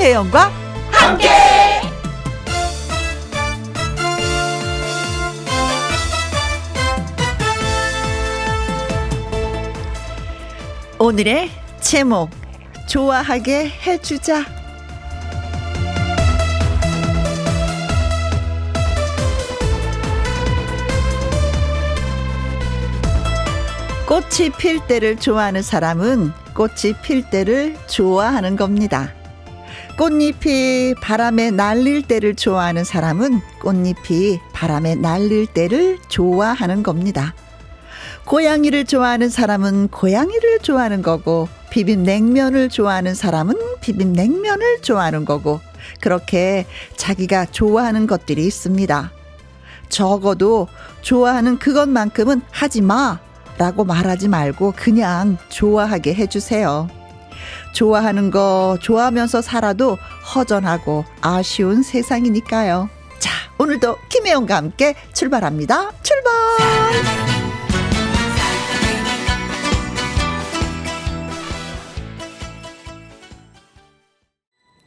김혜영과 함께. 오늘의 제목, 좋아하게 해주자. 꽃이 필 때를 좋아하는 사람은 꽃이 필 때를 좋아하는 겁니다. 꽃잎이 바람에 날릴 때를 좋아하는 사람은 꽃잎이 바람에 날릴 때를 좋아하는 겁니다. 고양이를 좋아하는 사람은 고양이를 좋아하는 거고, 비빔냉면을 좋아하는 사람은 비빔냉면을 좋아하는 거고, 그렇게 자기가 좋아하는 것들이 있습니다. 적어도 좋아하는 그것만큼은 하지 마 라고 말하지 말고 그냥 좋아하게 해주세요. 좋아하는 거 좋아하면서 살아도 허전하고 아쉬운 세상이니까요. 자, 오늘도 김혜영과 함께 출발합니다. 출발.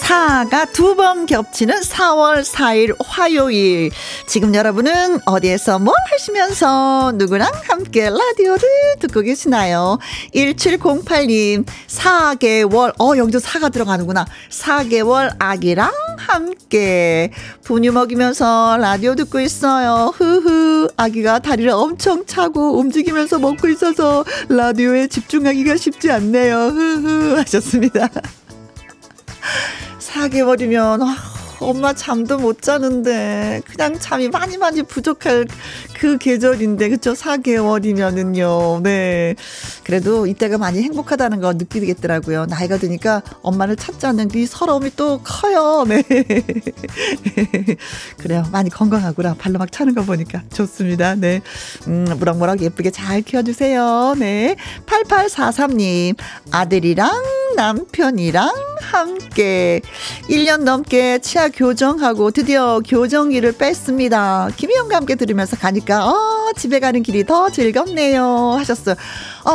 사가 두 번 겹치는 4월 4일 화요일, 지금 여러분은 어디에서 뭘 하시면서 누구랑 함께 라디오를 듣고 계시나요? 1708님 4개월, 여기도 사가 들어가는구나. 4개월 아기랑 함께 분유 먹이면서 라디오 듣고 있어요. 흐흐, 아기가 다리를 엄청 차고 움직이면서 먹고 있어서 라디오에 집중하기가 쉽지 않네요. 흐흐 하셨습니다. 4개월이면 엄마 잠도 못 자는데 그냥 잠이 많이 부족할 그 계절인데, 그쵸? 4개월이면은요. 네, 그래도 이때가 많이 행복하다는 걸 느끼겠더라고요. 나이가 드니까 엄마를 찾지 않는 이 서러움이 또 커요. 네. 그래요. 많이 건강하구나. 발로 막 차는 거 보니까 좋습니다. 네, 무럭무럭 예쁘게 잘 키워주세요. 네, 8843님 아들이랑 남편이랑 함께 1년 넘게 치아 교정하고 드디어 교정기를 뺐습니다. 김혜영과 함께 들으면서 가니까 집에 가는 길이 더 즐겁네요 하셨어요.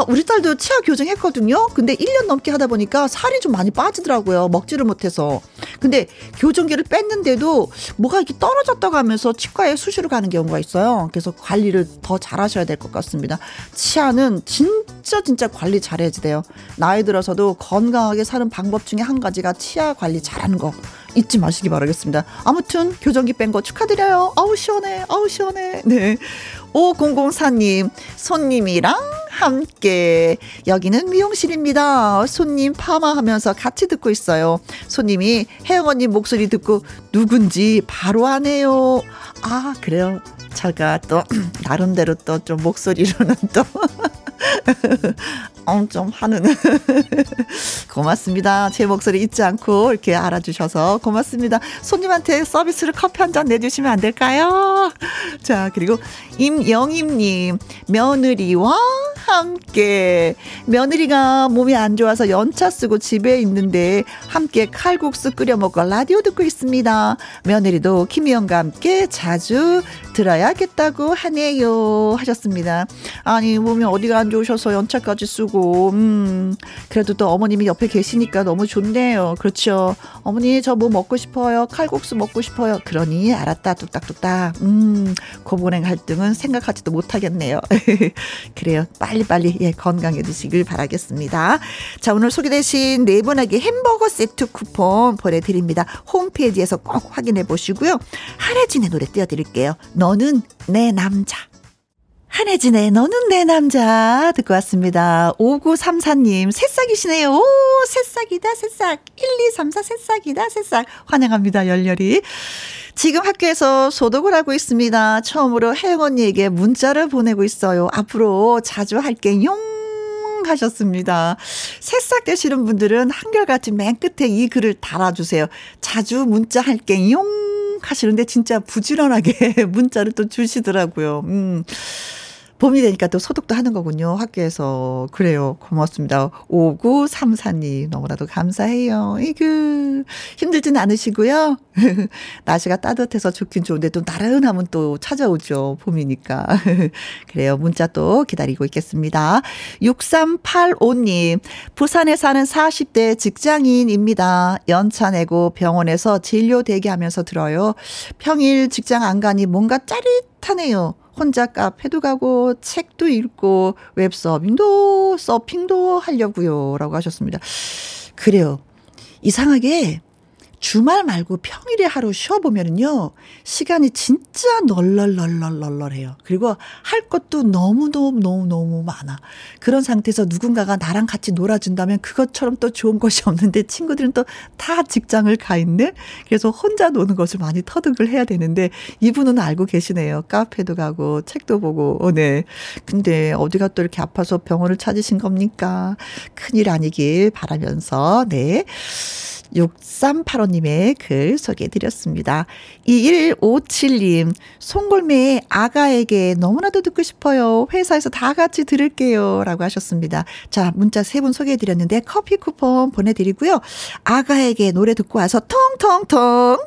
우리 딸도 치아 교정했거든요. 근데 1년 넘게 하다 보니까 살이 좀 많이 빠지더라고요. 먹지를 못해서. 근데 교정기를 뺐는데도 뭐가 이렇게 떨어졌다고 하면서 치과에 수시로 가는 경우가 있어요. 그래서 관리를 더 잘하셔야 될 것 같습니다. 치아는 진짜 관리 잘해야지 돼요. 나이 들어서도 건강하게 사는 방법 중에 한 가지가 치아 관리 잘하는 거 잊지 마시기 바라겠습니다. 아무튼 교정기 뺀 거 축하드려요. 아우 시원해. 네, 5004님 손님이랑 함께 여기는 미용실입니다. 손님 파마하면서 같이 듣고 있어요. 손님이 혜영 언니 목소리 듣고 누군지 바로 아네요. 아, 그래요. 제가 또 나름대로 또 좀 목소리로는 또 좀 하는 고맙습니다. 제 목소리 잊지 않고 이렇게 알아주셔서 고맙습니다. 손님한테 서비스로 커피 한 잔 내주시면 안 될까요? 자, 그리고 임영임님 며느리와 함께, 며느리가 몸이 안 좋아서 연차 쓰고 집에 있는데 함께 칼국수 끓여 먹고 라디오 듣고 있습니다. 며느리도 김희영과 함께 자주 들어야겠다고 하네요 하셨습니다. 아니, 몸이 어디가 안 좋으셔서 연차까지 쓰고, 그래도 또 어머님이 옆에 계시니까 너무 좋네요. 그렇죠. 어머니 저 뭐 먹고 싶어요. 칼국수 먹고 싶어요. 그러니 알았다, 뚝딱뚝딱. 고분의 갈등은 생각하지도 못하겠네요. 그래요. 빨리 건강해지시길 바라겠습니다. 자, 오늘 소개되신 네 분에게 햄버거 세트 쿠폰 보내드립니다. 홈페이지에서 꼭 확인해 보시고요. 한혜진의 노래 띄워드릴게요. 너는 내 남자. 한혜진의 너는 내 남자 듣고 왔습니다. 5934님 새싹이시네요. 오, 새싹이다 새싹. 1234 새싹이다 새싹. 환영합니다. 열렬히. 지금 학교에서 소독을 하고 있습니다. 처음으로 혜영 언니에게 문자를 보내고 있어요. 앞으로 자주 할게요 하셨습니다. 새싹 되시는 분들은 한결같이 맨 끝에 이 글을 달아주세요. 자주 문자 할게요 하시는데 진짜 부지런하게 문자를 또 주시더라고요. 봄이 되니까 또 소독도 하는 거군요. 학교에서. 그래요. 고맙습니다. 5934님 너무나도 감사해요. 이그 힘들진 않으시고요. 날씨가 따뜻해서 좋긴 좋은데 또 나른하면 또 찾아오죠. 봄이니까. 그래요. 문자 또 기다리고 있겠습니다. 6385님 부산에 사는 40대 직장인입니다. 연차 내고 병원에서 진료 대기하면서 들어요. 평일 직장 안 가니 뭔가 짜릿하네요. 혼자 카페도 가고 책도 읽고 웹서빙도 서핑도 하려고요 라고 하셨습니다. 그래요. 이상하게 주말 말고 평일에 하루 쉬어보면은요, 시간이 진짜 널널해요. 그리고 할 것도 너무 많아. 그런 상태에서 누군가가 나랑 같이 놀아준다면 그것처럼 또 좋은 것이 없는데, 친구들은 또 다 직장을 가 있네? 그래서 혼자 노는 것을 많이 터득을 해야 되는데, 이분은 알고 계시네요. 카페도 가고, 책도 보고, 네. 근데 어디가 또 이렇게 아파서 병원을 찾으신 겁니까? 큰일 아니길 바라면서, 네. 6385님의 글 소개해드렸습니다. 2157님 송골매의 아가에게 너무나도 듣고 싶어요. 회사에서 다 같이 들을게요 라고 하셨습니다. 자, 문자 세 분 소개해드렸는데 커피 쿠폰 보내드리고요. 아가에게 노래 듣고 와서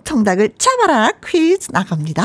통닭을 잡아라 퀴즈 나갑니다.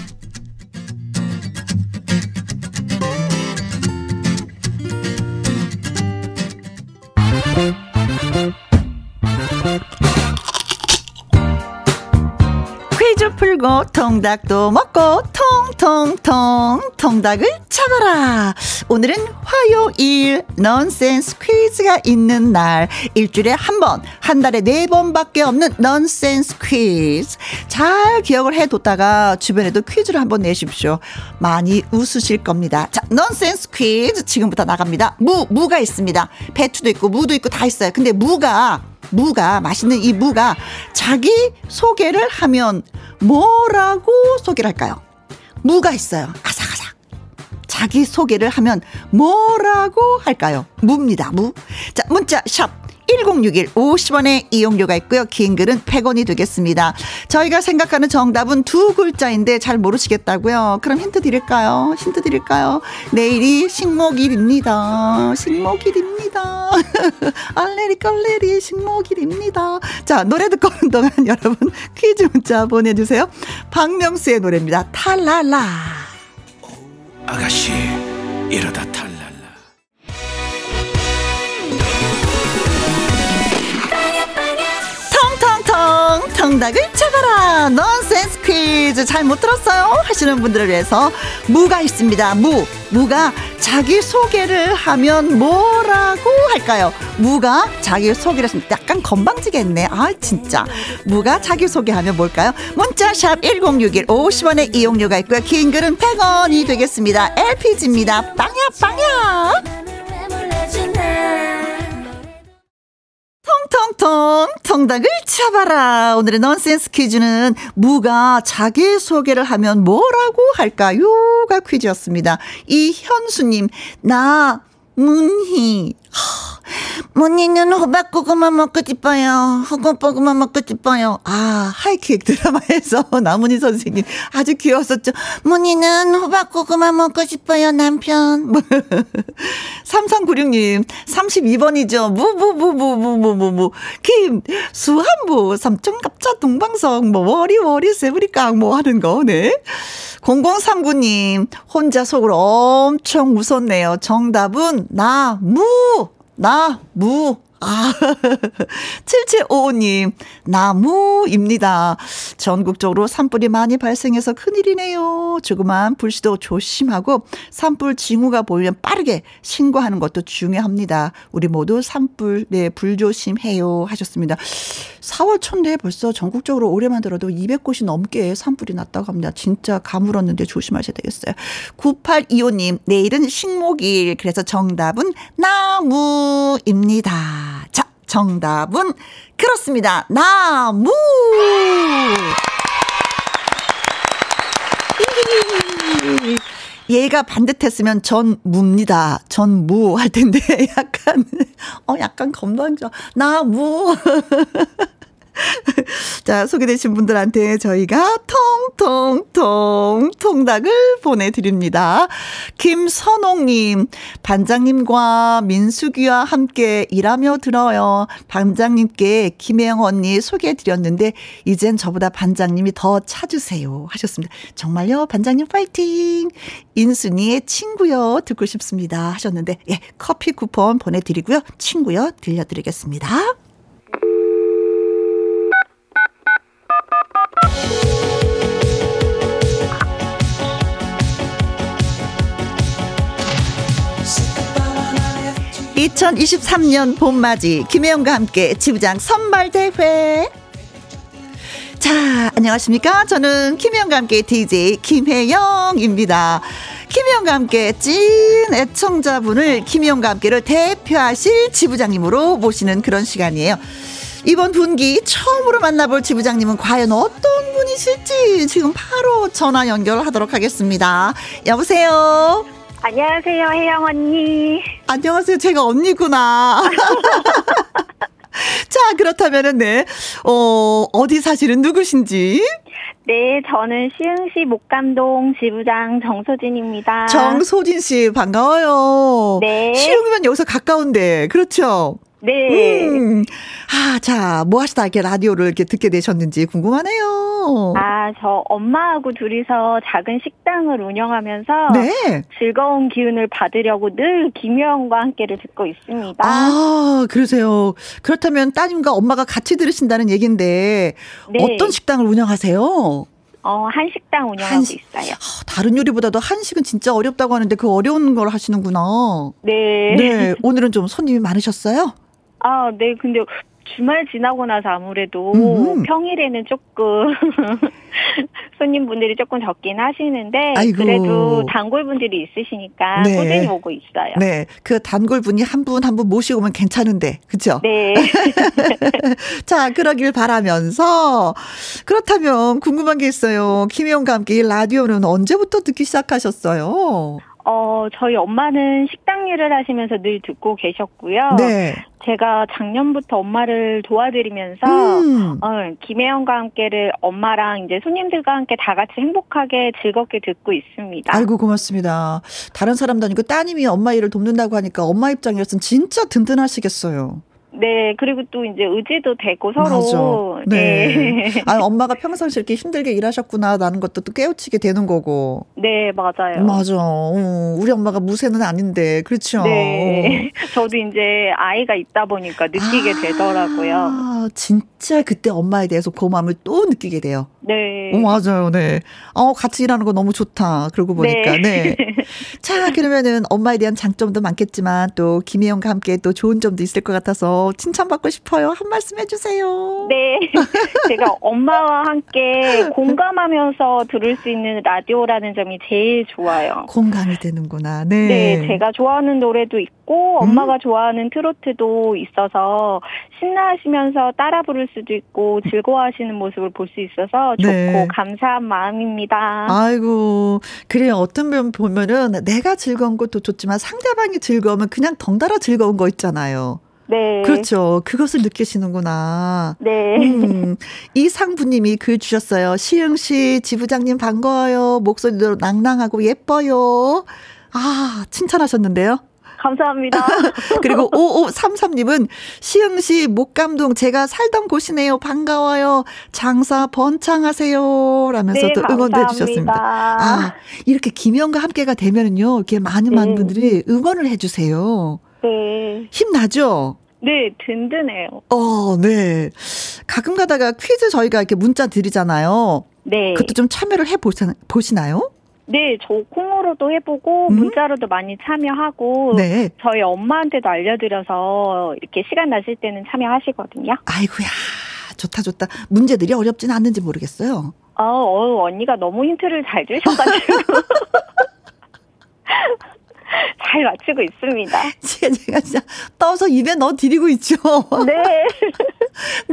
퀴즈 풀고 통닭도 먹고 통통통 통닭을 잡아라. 오늘은 화요일 넌센스 퀴즈가 있는 날. 일주일에 한 번, 한 달에 4번밖에 없는 넌센스 퀴즈. 잘 기억을 해뒀다가 주변에도 퀴즈를 한번 내십시오. 많이 웃으실 겁니다. 자, 넌센스 퀴즈 지금부터 나갑니다. 무가 있습니다. 배추도 있고 무도 있고 다 있어요. 근데 무가 맛있는 이 무가 자기 소개를 하면 뭐라고 소개를 할까요? 무가 있어요. 아삭아삭. 자기 소개를 하면 뭐라고 할까요? 무입니다. 무. 자, 문자 샵 1061 50원의 이용료가 있고요. 긴 글은 100원이 되겠습니다. 저희가 생각하는 정답은 두 글자인데 잘 모르시겠다고요? 그럼 힌트 드릴까요? 내일이 식목일입니다. 알레리 식목일입니다. 자, 노래 듣고 오는 동안 여러분 퀴즈 문자 보내주세요. 박명수의 노래입니다. 탈랄라. 아가씨 이러다 탈. 정답을 찾아라. 넌센스 퀴즈 잘 못 들었어요 하시는 분들을 위해서 무가 있습니다. 무가 자기 소개를 하면 뭐라고 할까요? 무가 자기 소개를 하면 약간 건방지게 했네. 아 진짜. 무가 자기 소개하면 뭘까요? 문자샵 1061 50원의 이용료가 있고요. 긴 글은 100원이 되겠습니다. LPG입니다. 빵야. 통통통 통닭을 잡아라. 오늘의 넌센스 퀴즈는 무가 자기소개를 하면 뭐라고 할까요?가 퀴즈였습니다. 이현수님, 나 문희. 문희는 호박고구마 먹고 싶어요. 호박고구마 먹고 싶어요. 아, 하이킥 드라마에서 나문희 선생님 아주 귀여웠었죠. 문희는 호박고구마 먹고 싶어요, 남편. 3396님, 32번이죠. 무무무무무무무무. 김, 수한부, 삼촌갑자, 동방석, 뭐, 워리워리, 세브리깡, 뭐 하는 거, 네. 0039님, 혼자 속으로 엄청 웃었네요. 정답은, 나, 무. 아, 7755님, 나무입니다. 전국적으로 산불이 많이 발생해서 큰일이네요. 조그만 불씨도 조심하고 산불 징후가 보이면 빠르게 신고하는 것도 중요합니다. 우리 모두 산불, 네, 불조심해요 하셨습니다. 4월 초인데 벌써 전국적으로 올해만 들어도 200곳이 넘게 산불이 났다고 합니다. 진짜 가물었는데 조심하셔야 되겠어요. 9825님, 내일은 식목일. 그래서 정답은 나무입니다. 자, 정답은 그렇습니다. 나무. 얘가 반듯했으면 전 무입니다. 전 무 할 텐데 약간 건방져. 나무. 자, 소개되신 분들한테 저희가 통통통 통닭을 보내드립니다. 김선홍님, 반장님과 민수기와 함께 일하며 들어요. 반장님께 김혜영 언니 소개해드렸는데 이젠 저보다 반장님이 더 차주세요 하셨습니다. 정말요? 반장님 파이팅. 인순이의 친구요 듣고 싶습니다 하셨는데, 예, 커피 쿠폰 보내드리고요. 친구요 들려드리겠습니다. (2023년) 봄맞이 김혜영과 함께 지부장 선발대회. 자, 안녕하십니까. 저는 김혜영과 함께 DJ 김혜영입니다. 김혜영과 함께 찐 애청자분을, 김혜영과 함께를 대표하실 지부장님으로 모시는 그런 시간이에요. 이번 분기 처음으로 만나볼 지부장님은 과연 어떤 분이실지 지금 바로 전화 연결하도록 하겠습니다. 여보세요. 안녕하세요, 혜영 언니. 안녕하세요. 제가 언니구나. 자, 그렇다면은, 네, 어디 사시는 누구신지? 네, 저는 시흥시 목감동 지부장 정소진입니다. 정소진 씨, 반가워요. 네. 시흥이면 여기서 가까운데, 그렇죠? 네. 아, 자, 뭐 하시다 이렇게 라디오를 이렇게 듣게 되셨는지 궁금하네요. 아, 저 엄마하고 둘이서 작은 식당을 운영하면서 네. 즐거운 기운을 받으려고 늘 김혜영과 함께를 듣고 있습니다. 아, 그러세요. 그렇다면 따님과 엄마가 같이 들으신다는 얘기인데 네. 어떤 식당을 운영하세요? 한식당 운영하고 있어요. 다른 요리보다도 한식은 진짜 어렵다고 하는데 그 어려운 걸 하시는구나. 네. 네. 오늘은 좀 손님이 많으셨어요? 아, 네. 근데 주말 지나고 나서 아무래도 평일에는 조금 손님분들이 조금 적긴 하시는데 아이고. 그래도 단골분들이 있으시니까 네. 꾸준히 오고 있어요. 네. 그 단골분이 한 분 한 분 모시고 오면 괜찮은데. 그렇죠? 네. 자, 그러길 바라면서 그렇다면 궁금한 게 있어요. 김혜영과 함께 이 라디오는 언제부터 듣기 시작하셨어요? 저희 엄마는 식당 일을 하시면서 늘 듣고 계셨고요. 네. 제가 작년부터 엄마를 도와드리면서 김혜영과 함께를 엄마랑 이제 손님들과 함께 다 같이 행복하게 즐겁게 듣고 있습니다. 아이고 고맙습니다. 다른 사람도 아니고 따님이 엄마 일을 돕는다고 하니까 엄마 입장이었으면 진짜 든든하시겠어요. 네, 그리고 또 이제 의지도 되고 서로. 맞아. 네. 네. 아, 엄마가 평상시 이렇게 힘들게 일하셨구나, 라는 것도 또 깨우치게 되는 거고. 네, 맞아요. 맞아. 우리 엄마가 무쇠는 아닌데, 그렇죠. 네. 저도 이제 아이가 있다 보니까 느끼게 되더라고요. 아, 진짜 그때 엄마에 대해서 고마움을 또 느끼게 돼요. 네. 맞아요, 네. 같이 일하는 거 너무 좋다. 그러고 보니까, 네. 네. 자, 그러면은 엄마에 대한 장점도 많겠지만 또 김혜영과 함께 또 좋은 점도 있을 것 같아서 칭찬받고 싶어요. 한 말씀 해주세요. 네. 제가 엄마와 함께 공감하면서 들을 수 있는 라디오라는 점이 제일 좋아요. 공감이 되는구나. 네. 네. 제가 좋아하는 노래도 있고 엄마가 좋아하는 트로트도 있어서 신나하시면서 따라 부를 수도 있고 즐거워하시는 모습을 볼 수 있어서 네. 좋고 감사한 마음입니다. 아이고. 그래요. 어떤 면 보면은 내가 즐거운 것도 좋지만 상대방이 즐거우면 그냥 덩달아 즐거운 거 있잖아요. 네. 그렇죠. 그것을 느끼시는구나. 네. 이상부님이 글 주셨어요. 시흥씨 지부장님 반가워요. 목소리도 낭낭하고 예뻐요. 아, 칭찬하셨는데요. 감사합니다. 그리고 5533님은 시흥시 목감동 제가 살던 곳이네요. 반가워요. 장사 번창하세요. 라면서 네, 또 응원해 주셨습니다. 아, 이렇게 김혜영과 함께가 되면은요. 이렇게 많은 분들이 응원을 해 주세요. 네. 힘나죠? 네, 든든해요. 네. 가끔 가다가 퀴즈 저희가 이렇게 문자 드리잖아요. 네. 그것도 좀 참여를 해보시나요? 네, 저 콩으로도 해보고 문자로도 많이 참여하고 네. 저희 엄마한테도 알려드려서 이렇게 시간 나실 때는 참여하시거든요. 아이고야, 좋다 좋다. 문제들이 어렵진 않는지 모르겠어요. 언니가 너무 힌트를 잘 주셔가지고 잘 맞추고 있습니다. 제가 진짜 떠서 입에 넣어드리고 있죠. 네.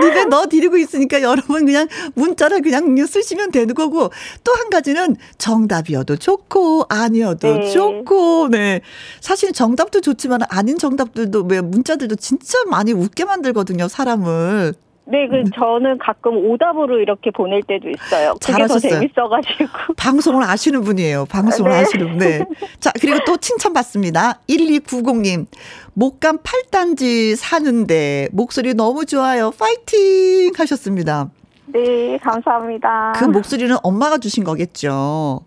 입에 넣어드리고 있으니까 여러분 그냥 문자를 그냥 쓰시면 되는 거고 또 한 가지는 정답이어도 좋고 아니어도 네. 좋고 네. 사실 정답도 좋지만 아닌 정답들도 문자들도 진짜 많이 웃게 만들거든요. 사람을. 네, 저는 가끔 오답으로 이렇게 보낼 때도 있어요. 그게 더 재밌어가지고. 방송을 아시는 분이에요. 방송을 네. 아시는 분. 네. 자, 그리고 또 칭찬받습니다. 1290님. 목감 8단지 사는데 목소리 너무 좋아요. 파이팅 하셨습니다. 네, 감사합니다. 그 목소리는 엄마가 주신 거겠죠?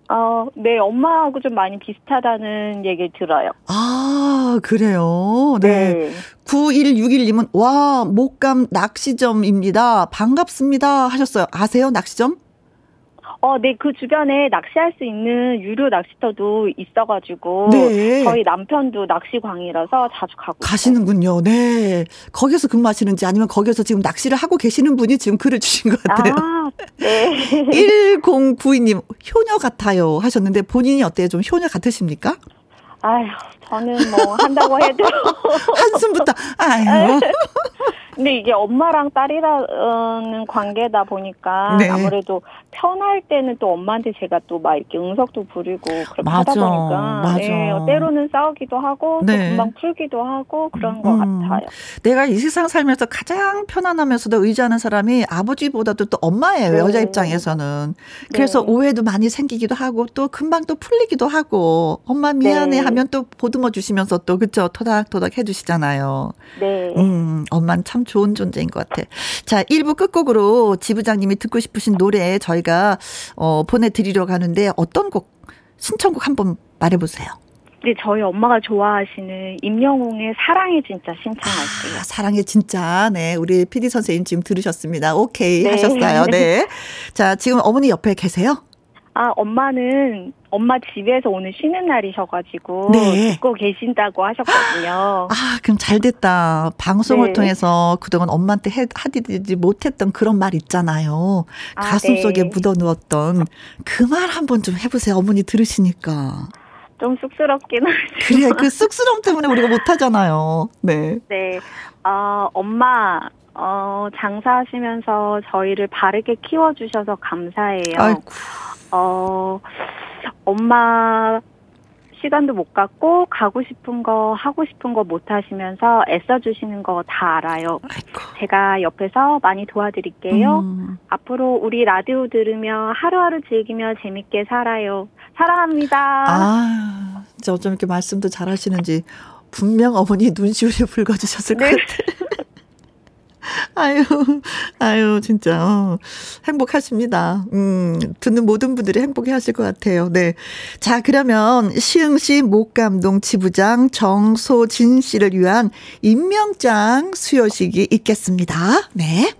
네, 엄마하고 좀 많이 비슷하다는 얘기를 들어요. 아, 그래요? 네. 네. 9161님은, 와, 목감 낚시점입니다. 반갑습니다. 하셨어요. 아세요, 낚시점? 네, 그 주변에 낚시할 수 있는 유료 낚시터도 있어가지고 네. 저희 남편도 낚시광이라서 자주 가고 가시는군요. 있어요. 네, 거기서 근무하시는지 아니면 거기서 지금 낚시를 하고 계시는 분이 지금 글을 주신 것 같아요. 아, 네. 1092님 효녀 같아요 하셨는데 본인이 어때요? 좀 효녀 같으십니까? 아휴, 저는 뭐 한다고 해도 한숨부터 아유. 근데 이게 엄마랑 딸이라는 관계다 보니까 네. 아무래도 편할 때는 또 엄마한테 제가 또 막 이렇게 응석도 부리고 그렇게 하다 보니까 맞아. 네, 때로는 싸우기도 하고 네. 또 금방 풀기도 하고 그런 것 같아요. 내가 이 세상 살면서 가장 편안하면서도 의지하는 사람이 아버지보다도 또 엄마예요. 네. 여자 입장에서는. 그래서 네. 오해도 많이 생기기도 하고 또 금방 또 풀리기도 하고 엄마 미안해 네. 하면 또 보듬어 주시면서 또 그렇죠. 토닥토닥 해주시잖아요. 네. 엄마는 참 좋은 존재인 것 같아. 자, 1부 끝곡으로 지부장님이 듣고 싶으신 노래 저희가 보내드리려고 하는데 어떤 곡 신청곡 한번 말해보세요. 네, 저희 엄마가 좋아하시는 임영웅의 사랑의 진짜 신청할게요. 아, 사랑의 진짜. 네, 우리 PD 선생님 지금 들으셨습니다. 오케이 네. 하셨어요. 네. 자, 지금 어머니 옆에 계세요? 아, 엄마는 엄마 집에서 오늘 쉬는 날이셔가지고 네. 듣고 계신다고 하셨거든요. 아, 그럼 잘 됐다. 방송을 네. 통해서 그동안 엄마한테 하지 못했던 그런 말 있잖아요. 아, 가슴속에 네. 묻어놓았던 그 말 한번 좀 해보세요. 어머니 들으시니까. 좀 쑥스럽긴 하죠. 그래, 그 쑥스러움 때문에 우리가 못하잖아요. 네. 네. 엄마. 장사하시면서 저희를 바르게 키워주셔서 감사해요. 아이고. 엄마 시간도 못 갖고 가고 싶은 거 하고 싶은 거 못 하시면서 애써주시는 거 다 알아요. 아이고. 제가 옆에서 많이 도와드릴게요. 앞으로 우리 라디오 들으며 하루하루 즐기며 재밌게 살아요. 사랑합니다. 아, 진짜 어쩜 이렇게 말씀도 잘하시는지 분명 어머니 눈시울이 붉어지셨을 네. 것 같아요. 아유, 진짜. 행복하십니다. 듣는 모든 분들이 행복해 하실 것 같아요. 네. 자, 그러면 시흥시 목감동 지부장 정소진 씨를 위한 임명장 수여식이 있겠습니다. 네.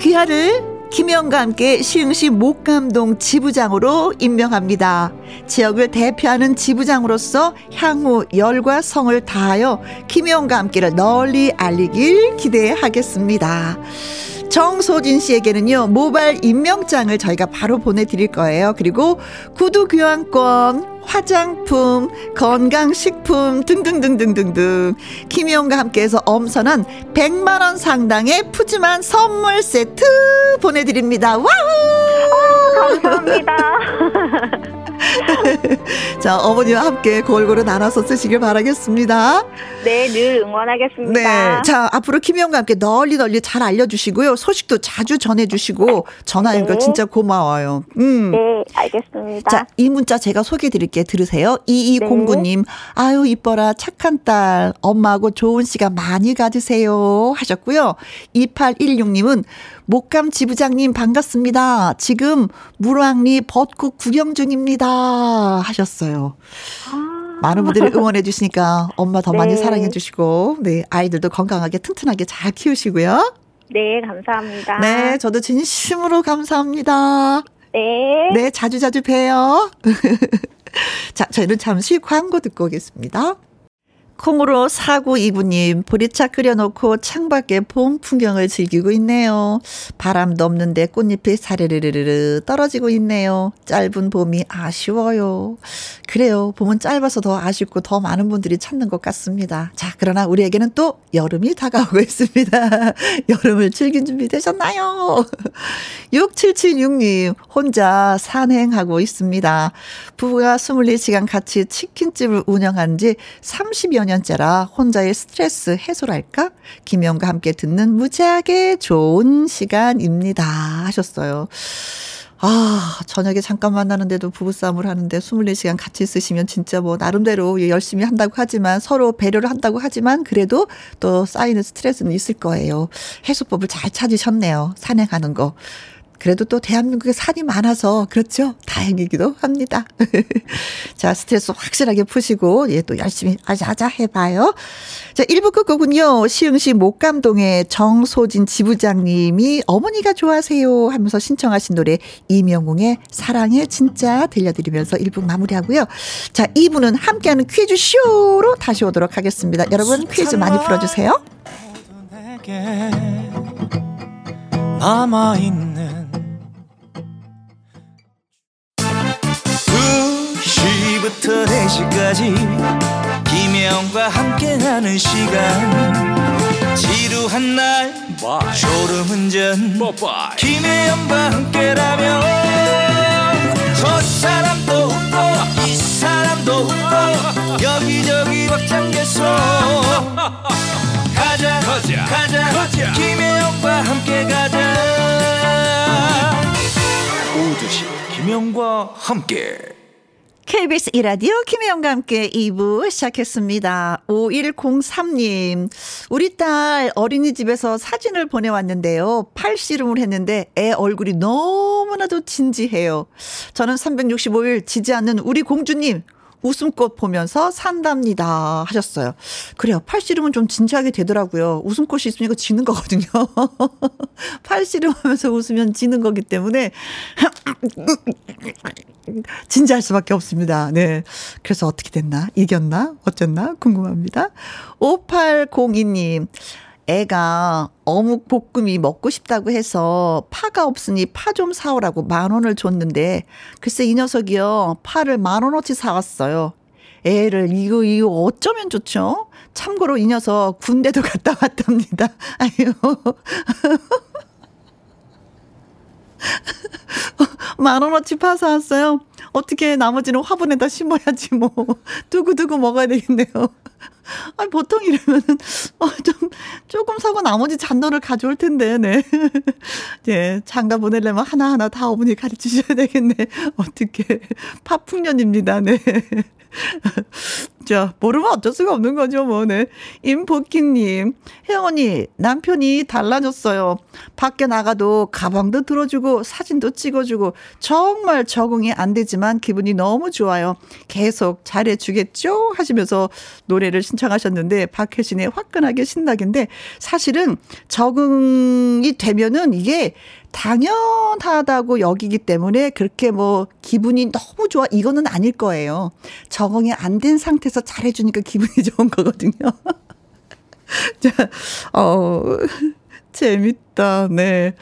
귀하를 김혜영과 함께 시흥시 목감동 지부장으로 임명합니다. 지역을 대표하는 지부장으로서 향후 열과 성을 다하여 김혜영과 함께를 널리 알리길 기대하겠습니다. 정소진 씨에게는요 모바일 임명장을 저희가 바로 보내드릴 거예요. 그리고 구두 교환권, 화장품, 건강식품 등등등등등등 김희영과 함께해서 엄선한 100만 원 상당의 푸짐한 선물 세트 보내드립니다. 와우! 감사합니다. 자, 어머니와 함께 골고루 나눠서 쓰시길 바라겠습니다. 네, 늘 응원하겠습니다. 네, 자, 앞으로 김혜영과 함께 널리 잘 알려주시고요. 소식도 자주 전해주시고 전화 연결 네. 진짜 고마워요. 네, 알겠습니다. 자, 이 문자 제가 소개해드릴게요. 들으세요. 2209님 네. 아유 이뻐라 착한 딸 엄마하고 좋은 시간 많이 가지세요 하셨고요. 2816님은 목감 지부장님 반갑습니다. 지금 물왕리 벚꽃 구경 중입니다 하셨어요. 많은 분들이 응원해 주시니까 엄마 더 네. 많이 사랑해 주시고 네 아이들도 건강하게 튼튼하게 잘 키우시고요. 네, 감사합니다. 네, 저도 진심으로 감사합니다. 네. 네, 자주 봬요. 자, 저희는 잠시 광고 듣고 오겠습니다. 콩으로 4929님 보리차 끓여놓고 창밖에 봄 풍경을 즐기고 있네요. 바람도 없는데 꽃잎이 사르르르르 떨어지고 있네요. 짧은 봄이 아쉬워요. 그래요. 봄은 짧아서 더 아쉽고 더 많은 분들이 찾는 것 같습니다. 자, 그러나 우리에게는 또 여름이 다가오고 있습니다. 여름을 즐긴 준비 되셨나요? 6776님 혼자 산행하고 있습니다. 부부가 24시간 같이 치킨집을 운영한 지 30여 년째라 혼자의 스트레스 해소랄까? 김혜영과 함께 듣는 무지하게 좋은 시간입니다. 하셨어요. 아, 저녁에 잠깐 만나는데도 부부싸움을 하는데 24시간 같이 있으시면 진짜 뭐 나름대로 열심히 한다고 하지만 서로 배려를 한다고 하지만 그래도 또 쌓이는 스트레스는 있을 거예요. 해소법을 잘 찾으셨네요. 산행하는 거. 그래도 또 대한민국에 산이 많아서 그렇죠. 다행이기도 합니다. 자, 스트레스 확실하게 푸시고 예, 또 열심히 아자아자 해봐요. 자, 1부 끝곡은요. 시흥시 목감동의 정소진 지부장님이 어머니가 좋아하세요 하면서 신청하신 노래 임영웅의 사랑의 진짜 들려드리면서 1부 마무리하고요. 자, 2부는 함께하는 퀴즈쇼로 다시 오도록 하겠습니다. 여러분 퀴즈 많이 풀어주세요. 남아있는 2시부터 4시까지 김혜영과 함께하는 시간 지루한 날 Bye. 졸음운전 Bye. 김혜영과 함께라면 저 사람도 웃고 이 사람도 웃고 여기저기 벅장개소 가자, 가자, 가자, 가자. 김혜영과 함께 가자. 오두시 김혜영과 함께 KBS e라디오 김혜영과 함께 2부 시작했습니다. 5103님, 우리 딸 어린이집에서 사진을 보내왔는데요. 팔씨름을 했는데 애 얼굴이 너무나도 진지해요. 저는 365일 지지 않는 우리 공주님 웃음꽃 보면서 산답니다 하셨어요. 그래요. 팔씨름은 좀 진지하게 되더라고요. 웃음꽃이 있으니까 지는 거거든요. 팔씨름하면서 웃으면 지는 거기 때문에 진지할 수밖에 없습니다. 네. 그래서 어떻게 됐나? 이겼나? 어쨌나? 궁금합니다. 5802님. 애가 어묵 볶음이 먹고 싶다고 해서 파가 없으니 파 좀 사오라고 10,000원을 줬는데 글쎄 이 녀석이요. 파를 10,000원어치 사왔어요. 애를 이거 어쩌면 좋죠? 참고로 이 녀석 군대도 갔다 왔답니다. 아유. 10,000원어치 파 사왔어요. 어떻게 나머지는 화분에다 심어야지 뭐. 두고두고 먹어야 되겠네요. 아니, 보통 이러면은, 조금 사고 나머지 잔돈을 가져올 텐데, 네. 예, 장가 보내려면 하나하나 다 어머니 가르치셔야 되겠네. 어떻게. 파풍년입니다, 네. 자, 모르면 어쩔 수가 없는 거죠, 뭐, 네. 임복희님, 혜영 언니, 남편이 달라졌어요. 밖에 나가도 가방도 들어주고, 사진도 찍어주고, 정말 적응이 안 되지만 기분이 너무 좋아요. 계속 잘해주겠죠? 하시면서 노래를 신청하셨는데, 박혜신의 화끈하게 신나게인데, 사실은 적응이 되면은 이게 당연하다고 여기기 때문에 그렇게 뭐 기분이 너무 좋아 이거는 아닐 거예요. 적응이 안 된 상태에서 잘해주니까 기분이 좋은 거거든요. 자, 재밌다. 네.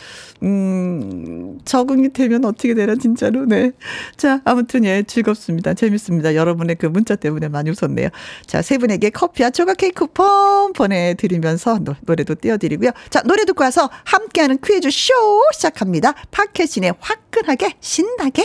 적응이 되면 어떻게 되나 진짜로. 네. 자, 아무튼 예, 즐겁습니다. 재밌습니다. 여러분의 그 문자 때문에 많이 웃었네요. 자, 세 분에게 커피와 조각 케이크 쿠폰 보내드리면서 노래도 띄워드리고요. 자, 노래 듣고 와서 함께하는 퀴즈 쇼 시작합니다. 박혜진의 화끈하게 신나게.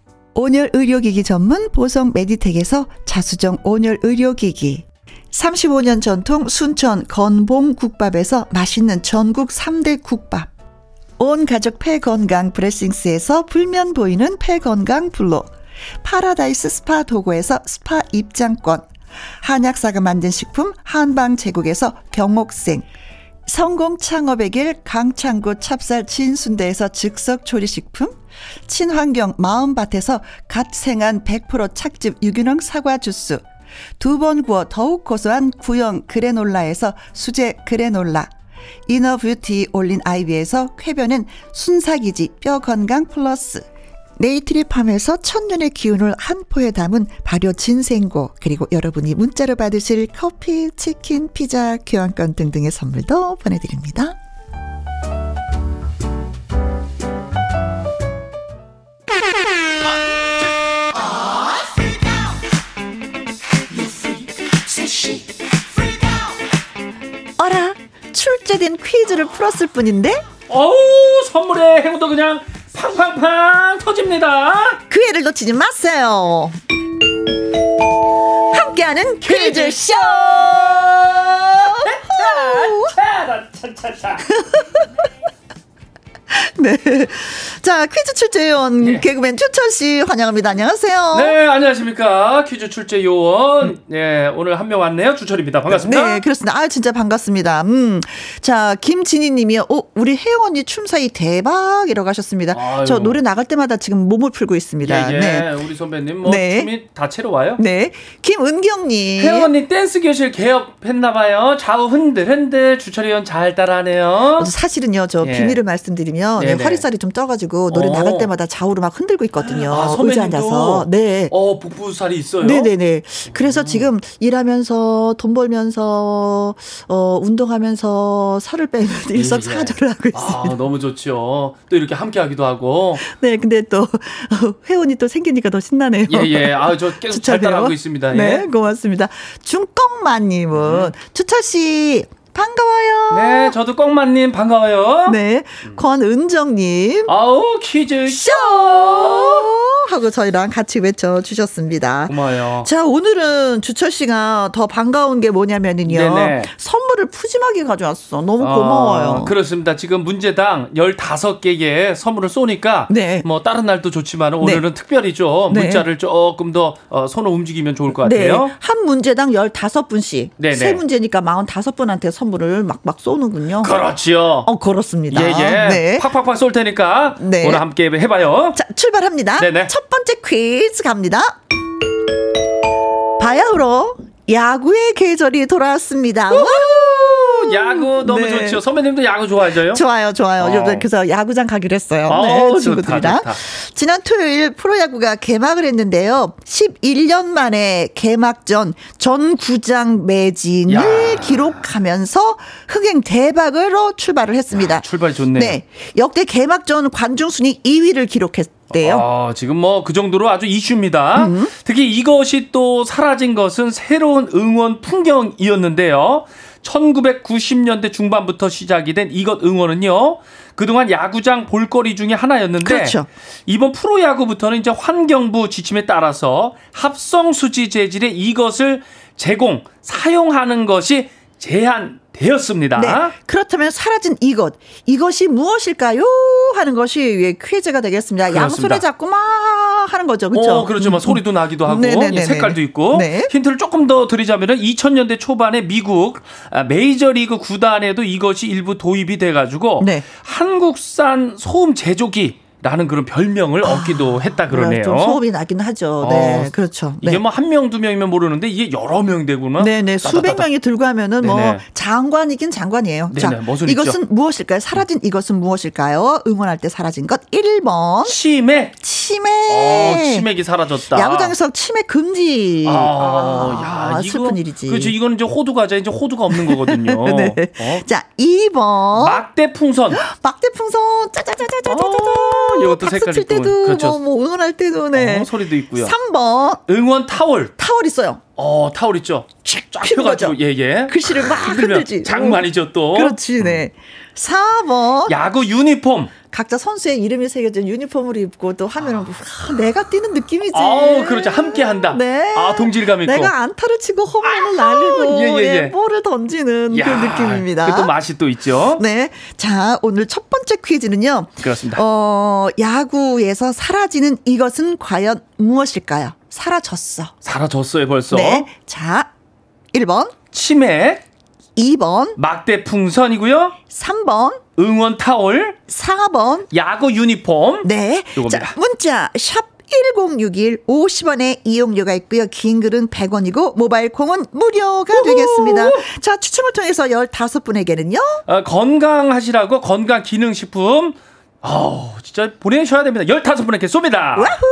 온열 의료기기 전문 보성 메디텍에서 자수정 온열 의료기기, 35년 전통 순천 건봉국밥에서 맛있는 전국 3대 국밥, 온 가족 폐건강 브레싱스에서 불면 보이는 폐건강 블로, 파라다이스 스파 도고에서 스파 입장권, 한약사가 만든 식품 한방 제국에서 경옥생, 성공 창업의 길 강창구 찹쌀 진순대에서 즉석 조리식품, 친환경 마음밭에서 갓 생한 100% 착즙 유기농 사과 주스, 두 번 구워 더욱 고소한 구형 그래놀라에서 수제 그래놀라, 이너 뷰티 올린 아이비에서 쾌변은 순삭이지 뼈 건강 플러스, 네이트리팜에서 천년의 기운을 한 포에 담은 발효 진생고, 그리고 여러분이 문자로 받으실 커피, 치킨, 피자, 교환권 등등의 선물도 보내드립니다. 어라, 출제된 퀴즈를 풀었을 뿐인데? 어우, 선물에 행운도 그냥 팡팡팡 터집니다. 그 애를 놓치지 마세요. 함께하는 퀴즈쇼. 네. 자, 퀴즈 출제 요원 예. 개그맨 추철 씨 환영합니다. 안녕하세요. 네, 안녕하십니까. 퀴즈 출제 요원. 네, 오늘 한 명 왔네요. 추철입니다. 반갑습니다. 네, 그렇습니다. 아, 진짜 반갑습니다. 자, 김진희 님이요. 우리 혜영 언니 춤사위 대박이라고 하셨습니다. 아유. 저 노래 나갈 때마다 지금 몸을 풀고 있습니다. 예, 예. 네. 우리 선배님 뭐 네. 춤이 다채로워요. 네. 김은경 님. 혜영 언니 댄스 교실 개업했나 봐요. 좌우 흔들흔들 추철 요원 잘 따라하네요. 사실은요. 저 예. 비밀을 말씀드리면 네. 허리살이 좀 떠가지고 노래 나갈 때마다 좌우로 막 흔들고 있거든요. 아, 의자 앉아서. 네. 복부살이 있어요. 네네네. 그래서 지금 일하면서 돈 벌면서 운동하면서 살을 빼는 일석사조를 하고 있습니다. 아, 너무 좋죠. 또 이렇게 함께하기도 하고. 네, 근데 또 회원이 또 생기니까 더 신나네요. 예예. 아, 저 계속 잘 따라하고 있습니다. 예. 네, 고맙습니다. 중껑만님은 추철 씨. 반가워요. 네, 저도 꽁마님 반가워요. 네, 권은정님. 아우 퀴즈쇼 하고 저희랑 같이 외쳐주셨습니다. 고마워요. 자, 오늘은 주철 씨가 더 반가운 게 뭐냐면은요. 네네. 선물을 푸짐하게 가져왔어. 너무 고마워요. 그렇습니다. 지금 문제당 15개의 선물을 쏘니까 네. 뭐 다른 날도 좋지만 오늘은 네. 특별히 좀 네. 문자를 조금 더 손을 움직이면 좋을 것 같아요. 네. 한 문제당 15분씩. 네네. 세 문제니까 45분한테 선물을 막막 쏘는군요. 그렇지요. 그렇습니다. 예예. 네. 팍팍팍 쏠 테니까 네. 오늘 함께 해봐요. 자, 출발합니다. 네네. 첫 번째 퀴즈 갑니다. 바야흐로 야구의 계절이 돌아왔습니다. 우후! 야구 너무 네. 좋죠. 선배님도 야구 좋아하셔요? 좋아요, 좋아요. 그래서 야구장 가기로 했어요. 네, 친구들이랑. 좋다. 지난 토요일 프로야구가 개막을 했는데요. 11년 만에 개막전 전 구장 매진을 기록하면서 흥행 대박으로 출발을 했습니다. 야, 출발 좋네요. 네, 역대 개막전 관중 순위 2위를 기록했습니다. 지금 뭐 그 정도로 아주 이슈입니다. 특히 이것이 또 사라진 것은 새로운 응원 풍경이었는데요. 1990년대 중반부터 시작이 된 이것 응원은요. 그동안 야구장 볼거리 중에 하나였는데 그렇죠. 이번 프로야구부터는 이제 환경부 지침에 따라서 합성수지 재질의 이것을 제공, 사용하는 것이 제한되었습니다. 네, 그렇다면 사라진 이것, 이것이 무엇일까요? 하는 것이 퀴즈가 되겠습니다. 양손에 잡고 막 하는 거죠. 그렇죠? 그렇죠. 막 소리도 나기도 하고 네네네네. 색깔도 있고. 네. 힌트를 조금 더 드리자면 2000년대 초반에 미국 메이저리그 구단에도 이것이 일부 도입이 돼가지고 네. 한국산 소음 제조기 라는 그런 별명을 얻기도 했다 그러네요. 좀 소음이 나긴 하죠. 네, 그렇죠. 이게 네. 뭐 한 명, 두 명이면 모르는데 이게 여러 명이 되구나. 네네. 수백 명이 들고 하면은 네네. 뭐 장관이긴 장관이에요. 네네. 자, 이것은 있죠? 무엇일까요? 사라진 이것은 무엇일까요? 응원할 때 사라진 것. 1번. 치맥. 치맥. 치맥이 사라졌다. 야구장에서 치맥 금지. 야, 슬픈 일이지. 그렇죠. 이건 이제 호두과자, 이제 호두가 없는 거거든요. 네. 자, 2번. 막대풍선. 막대풍선. 짜자자자자자자. 이것도 색깔이 칠 때도 그렇죠. 뭐 응원할 때도 네. 소리도 있고요. 3번 응원 타월. 타월 있어요. 타월 있죠. 쫙 펴가지고 예예. 글씨를 막 흔들지. 장만이죠 또. 그렇지 네. 4번 야구 유니폼. 각자 선수의 이름이 새겨진 유니폼을 입고 또 하면 내가 뛰는 느낌이지. 그렇죠. 함께한다. 네. 동질감 있고. 내가 안타를 치고 홈런을 날리고 볼을 던지는 그 느낌입니다. 그 또 맛이 또 있죠. 네. 자, 오늘 첫 번째 퀴즈는요. 그렇습니다. 야구에서 사라지는 이것은 과연 무엇일까요? 사라졌어. 사라졌어요 벌써. 네. 자, 1번 치맥. 2번 막대풍선이고요. 3번 응원 타올. 4번 야구 유니폼. 네. 요겁니다. 자, 문자 샵 1061 50원의 이용료가 있고요. 긴 글은 100원이고 모바일 콩은 무료가 우후. 되겠습니다. 자, 추첨을 통해서 15분에게는요. 건강하시라고 건강기능식품 진짜 보내셔야 됩니다. 15분에게 쏩니다. 와후.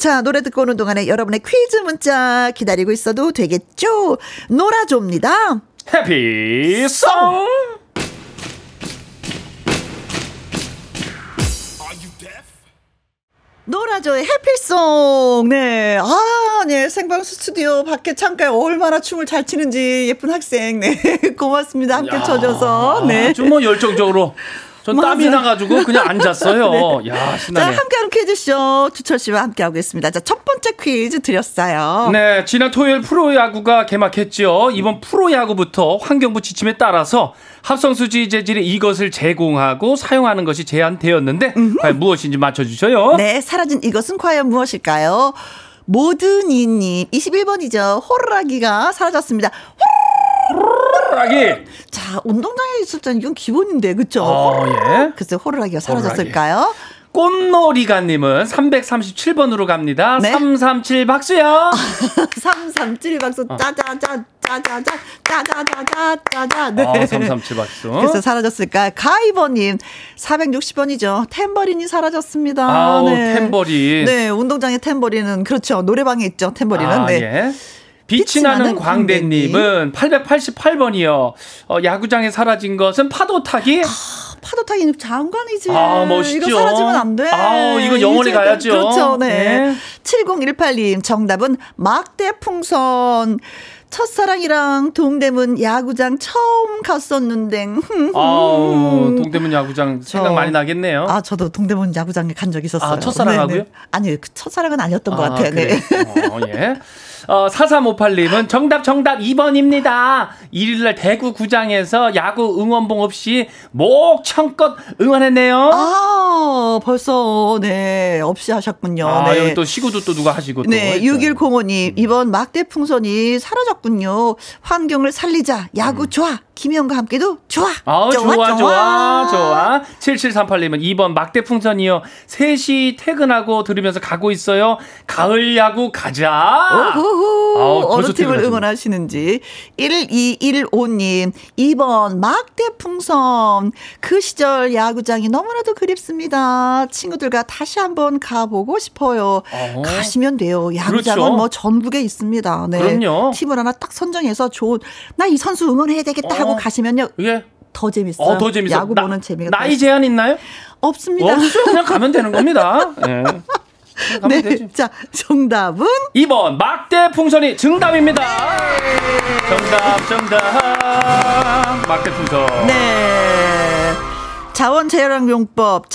자, 노래 듣고 오는 동안에 여러분의 퀴즈 문자 기다리고 있어도 되겠죠. 놀아줍니다. 해피송. 노라조의 해피송. 네. 네. 생방송 스튜디오 밖에 창가에 얼마나 춤을 잘 추는지 예쁜 학생. 네. 고맙습니다. 함께 쳐줘서. 네. 좀 뭐 열정적으로. 전 땀이 나가지고 그냥 앉았어요. 네. 야, 신나네. 자, 함께하는 퀴즈쇼 주철 씨와 함께하고 있습니다. 자, 첫 번째 퀴즈 드렸어요. 네, 지난 토요일 프로야구가 개막했죠. 이번 프로야구부터 환경부 지침에 따라서 합성수지 재질의 이것을 제공하고 사용하는 것이 제한되었는데 과연 무엇인지 맞춰주셔요. 네, 사라진 이것은 과연 무엇일까요? 모든 이님 21번이죠. 호루라기가 사라졌습니다. 호루라기. 자, 운동장에 있을 때는 이건 기본인데, 그렇죠? 예. 글쎄 호루라기가 사라졌을까요? 호루라기. 꽃놀이가님은 337번으로 갑니다. 네? 337 박수요. 337 박수. 짜자자. 짜자자, 짜자자자, 짜자. 네. 아, 337 박수. 그래서 사라졌을까? 가이버님, 460번이죠. 탬버린이 사라졌습니다. 아우, 네. 탬버린. 네, 운동장의 탬버린은, 그렇죠. 노래방에 있죠, 탬버린은. 아, 네. 예. 빛이 나는 광대님은 888번이요. 야구장에 사라진 것은 파도 타기? 아, 파도 타기는 장관이지. 아, 멋있죠. 이거 사라지면 안 돼. 아, 이건 영원히 가야죠. 그렇죠, 네. 네. 7018님, 정답은 막대 풍선. 첫사랑이랑 동대문 야구장 처음 갔었는데. 아우, 동대문 야구장 생각 많이 나겠네요. 아, 저도 동대문 야구장에 간 적이 있었어요. 아, 첫사랑하고요? 네네. 아니요, 그 첫사랑은 아니었던 것 같아요. 그래. 네. 4358님은 정답 2번입니다. 1일날 대구 구장에서 야구 응원봉 없이 목청껏 응원했네요. 아, 벌써 네, 없이 하셨군요. 아, 네. 여기 또 시구도 또 누가 하시고. 네, 6105님, 이번 막대풍선이 사라졌군요. 환경을 살리자. 야구 좋아. 김혜영과 함께도 좋아. 아, 좋아. 7738님은 2번 막대풍선이요. 3시 퇴근하고 들으면서 가고 있어요. 가을 야구 가자. 오호호. 어느 팀을 응원하시는지. 1215님 2번 막대풍선. 그 시절 야구장이 너무나도 그립습니다. 친구들과 다시 한번 가보고 싶어요. 가시면 돼요. 야구장은 그렇죠. 뭐 전국에 있습니다. 네. 그럼요. 팀을 하나 딱 선정해서 좋은, 나 이 선수 응원해야 되겠다 하고 가시면요. 예. 더 재밌어요. 더 재밌어요. 야구 보는 재미가. 나이 제한 있나요? 없습니다. 없죠. 그냥 가면 되는 겁니다. 네. 네. 되지. 자, 정답은 2번 막대 풍선이 정답입니다. 네. 정답. 막대 풍선. 네. 자원재활용법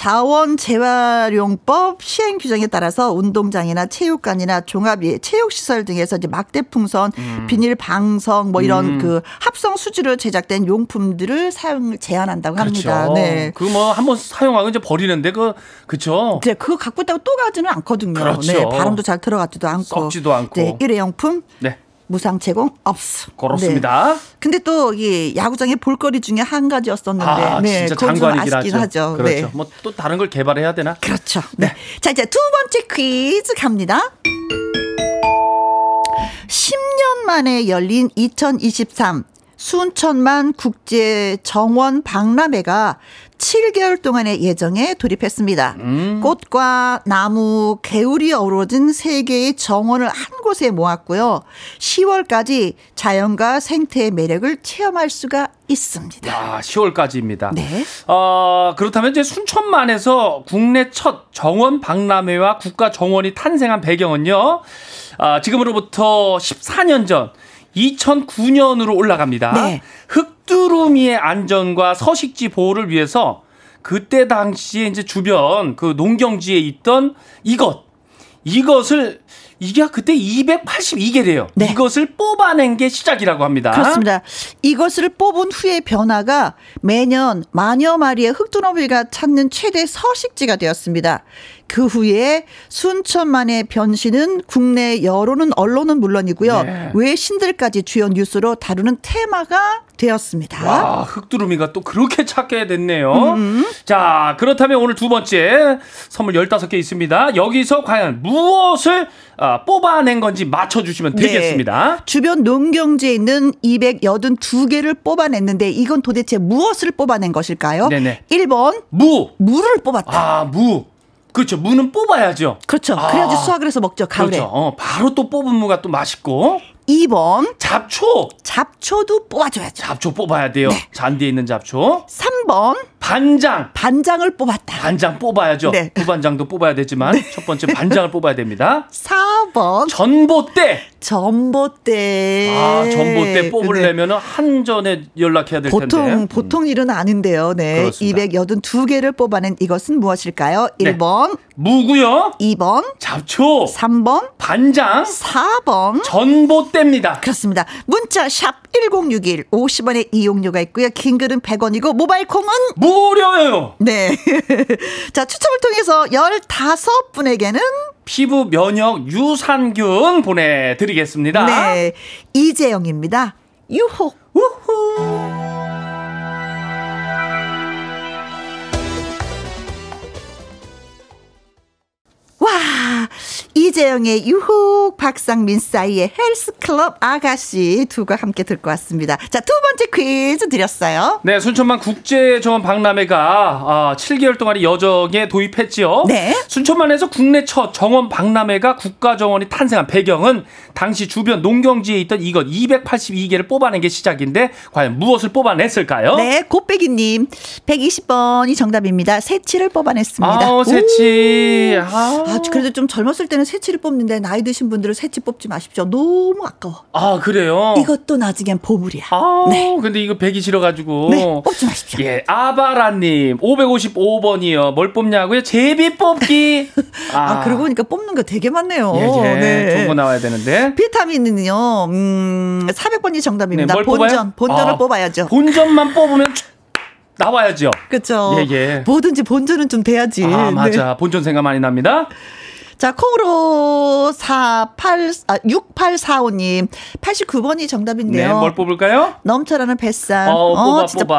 시행 규정에 따라서 운동장이나 체육관이나 종합 체육시설 등에서 이제 막대풍선, 비닐 방석 뭐 이런 그 합성 수지로 제작된 용품들을 사용을 제한한다고 합니다. 그렇죠. 네. 그거 뭐 한번 사용하고 이제 버리는데 그 그렇죠. 네, 그거 갖고 있다고 또 가지는 않거든요. 그렇죠. 네, 바람도 잘 들어가지도 않고 썩지도 않고. 네, 일회용품. 네. 무상 제공 없음. 그렇습니다. 네. 근데 또 이 야구장의 볼거리 중에 한 가지였었는데, 아, 네, 진짜 장관이긴 하죠. 그렇죠. 네. 뭐 또 다른 걸 개발해야 되나? 그렇죠. 네. 네. 자, 이제 두 번째 퀴즈 갑니다. 10년 만에 열린 2023 순천만 국제 정원 박람회가 7개월 동안의 예정에 돌입했습니다. 꽃과 나무, 개울이 어우러진 세 개의 정원을 한 곳에 모았고요. 10월까지 자연과 생태의 매력을 체험할 수가 있습니다. 야, 10월까지입니다. 네. 그렇다면 이제 순천만에서 국내 첫 정원 박람회와 국가 정원이 탄생한 배경은요. 지금으로부터 14년 전 2009년으로 올라갑니다. 네. 흑두루미의 안전과 서식지 보호를 위해서 그때 당시에 이제 주변 그 농경지에 있던 이것을 이게 그때 282개래요. 네. 이것을 뽑아낸 게 시작이라고 합니다. 그렇습니다. 이것을 뽑은 후의 변화가 매년 만여 마리의 흑두루미가 찾는 최대 서식지가 되었습니다. 그 후에 순천만의 변신은 국내 여론은 언론은 물론이고요. 네. 외신들까지 주요 뉴스로 다루는 테마가 되었습니다. 와, 흑두루미가 또 그렇게 찾게 됐네요. 자, 그렇다면 오늘 두 번째 선물 15개 있습니다. 여기서 과연 무엇을 뽑아낸 건지 맞춰주시면 되겠습니다. 네. 주변 농경지에 있는 282개를 뽑아냈는데 이건 도대체 무엇을 뽑아낸 것일까요? 네네. 1번 무를 뽑았다. 아, 무. 그렇죠. 무는 뽑아야죠. 그렇죠. 그래야지 수확을 해서 먹죠. 가을에. 그렇죠. 바로 또 뽑은 무가 또 맛있고. 2번 잡초도 뽑아줘야죠. 잡초 뽑아야 돼요. 네. 잔디에 있는 잡초. 3번 반장을 뽑았다. 반장 뽑아야죠. 네. 부반장도 뽑아야 되지만 네. 첫 번째 반장을 뽑아야 됩니다. 4 4번. 전봇대. 전봇대. 아, 전봇대 뽑으려면 네. 한전에 연락해야 될 텐데. 보통 일은 아닌데요. 네. 그렇습니다. 282개를 뽑아낸 이것은 무엇일까요? 1번. 네. 무고요. 2번. 잡초. 3번. 반장. 4번. 전봇대입니다. 그렇습니다. 문자 샵 1061 50원의 이용료가 있고요. 긴글은 100원이고 모바일 콩은 무료예요. 네. 자, 추첨을 통해서 15분에게는 피부 면역 유산균 보내드리겠습니다. 네, 이재영입니다. 유혹. 우후. 와, 이재영의 유혹, 박상민 싸이의 헬스클럽 아가씨 두가 함께 듣고 왔습니다. 자, 두 번째 퀴즈 드렸어요. 네, 순천만 국제정원 박람회가 7개월 동안의 여정에 도입했지요. 네. 순천만에서 국내 첫 정원 박람회가 국가정원이 탄생한 배경은 당시 주변 농경지에 있던 이것 282개를 뽑아낸 게 시작인데 과연 무엇을 뽑아냈을까요? 네, 곱빼기님 120번이 정답입니다. 새치를 뽑아냈습니다. 아우, 새치. 아, 그래도 좀 젊었을 때는 새치를 뽑는데 나이 드신 분들은 새치 뽑지 마십시오. 너무 아까워. 아, 그래요? 이것도 나중엔 보물이야. 아, 네. 근데 이거 배기 싫어가지고. 네, 뽑지 마십시오. 예, 아바라님 555번이요. 뭘 뽑냐고요? 제비 뽑기. 아, 그러고 보니까 뽑는 거 되게 많네요. 예, 예. 네. 좋은 거 나와야 되는데. 비타민은요. 400번이 정답입니다. 네, 본전을 뽑아야죠. 본전만 뽑으면. 나와야죠. 그렇죠. 예, 예. 뭐든지 본전은 좀 돼야지. 아, 맞아. 네. 본전 생각 많이 납니다. 자, 콩으로 6845님 89번이 정답인데요. 네, 뭘 뽑을까요? 넘쳐나는 뱃살.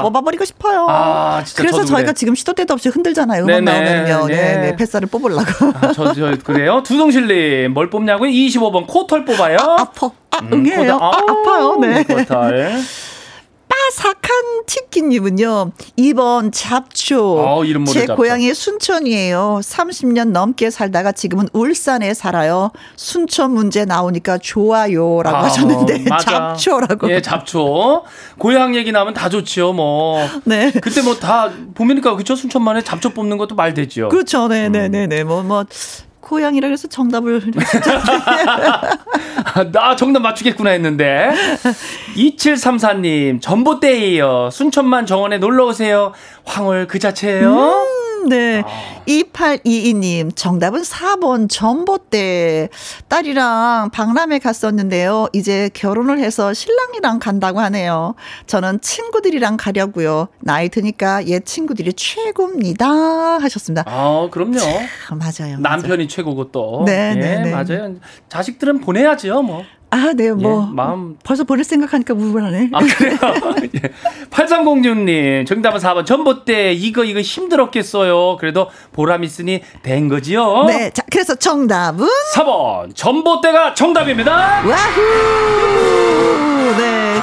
뽑아버리고 싶어요. 아, 진짜. 그래서 저희가 그래. 지금 시도 때도 없이 흔들잖아요. 음악 나오면요. 네, 뱃살을 뽑으려고. 아, 저 그래요. 두둥실님 뭘 뽑냐고요? 25번 코털 뽑아요. 아파. 응해요. 아파요. 네. 코털. 바삭한 치킨님은요 2번 잡초. 제 고향이 순천이에요. 30년 넘게 살다가 지금은 울산에 살아요. 순천 문제 나오니까 좋아요라고 하셨는데 잡초라고. 예, 잡초. 고향 얘기 나오면 다 좋지요. 뭐. 네. 그때 뭐 다 보면니까 그렇죠. 순천만에 잡초 뽑는 것도 말 되지요. 그렇죠. 네네네네. 뭐. 고양이라 그래서 정답을. 나 정답 맞추겠구나 했는데. 2734님, 전봇대예요. 순천만 정원에 놀러오세요. 황홀 그 자체예요. 네. 2822님, 정답은 4번 전봇대. 딸이랑 박람회 갔었는데요. 이제 결혼을 해서 신랑이랑 간다고 하네요. 저는 친구들이랑 가려고요. 나이 드니까 옛 친구들이 최고입니다. 하셨습니다. 아, 그럼요. 참, 맞아요. 남편이 최고고 또. 네, 예, 네, 맞아요. 자식들은 보내야죠, 뭐. 아, 네, 뭐. 예, 마음. 벌써 보낼 생각하니까 무분하네. 아, 그래요? 8306님, 정답은 4번. 전봇대, 이거 힘들었겠어요. 그래도 보람 있으니 된 거지요? 네, 자, 그래서 정답은? 4번. 전봇대가 정답입니다. 와후! 네.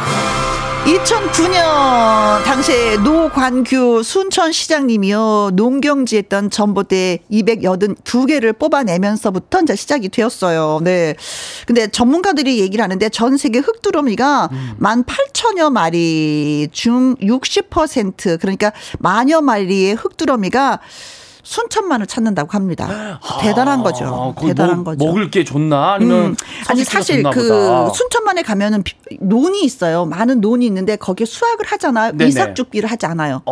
2009년 당시에 노관규 순천시장님이요 농경지에 있던 전봇대 282개를 뽑아내면서부터 이제 시작이 되었어요. 네. 근데 전문가들이 얘기를 하는데 전 세계 흑두루미가 18,000여 마리 중 60% 그러니까 만여 마리의 흑두루미가 순천만을 찾는다고 합니다. 대단한 거죠. 대단한 거죠. 먹을 게 좋나? 아니면 아니 사실 그 순천만에 가면은 논이 있어요. 많은 논이 있는데 거기에 수확을 하잖아요. 이삭죽기를 하지 않아요.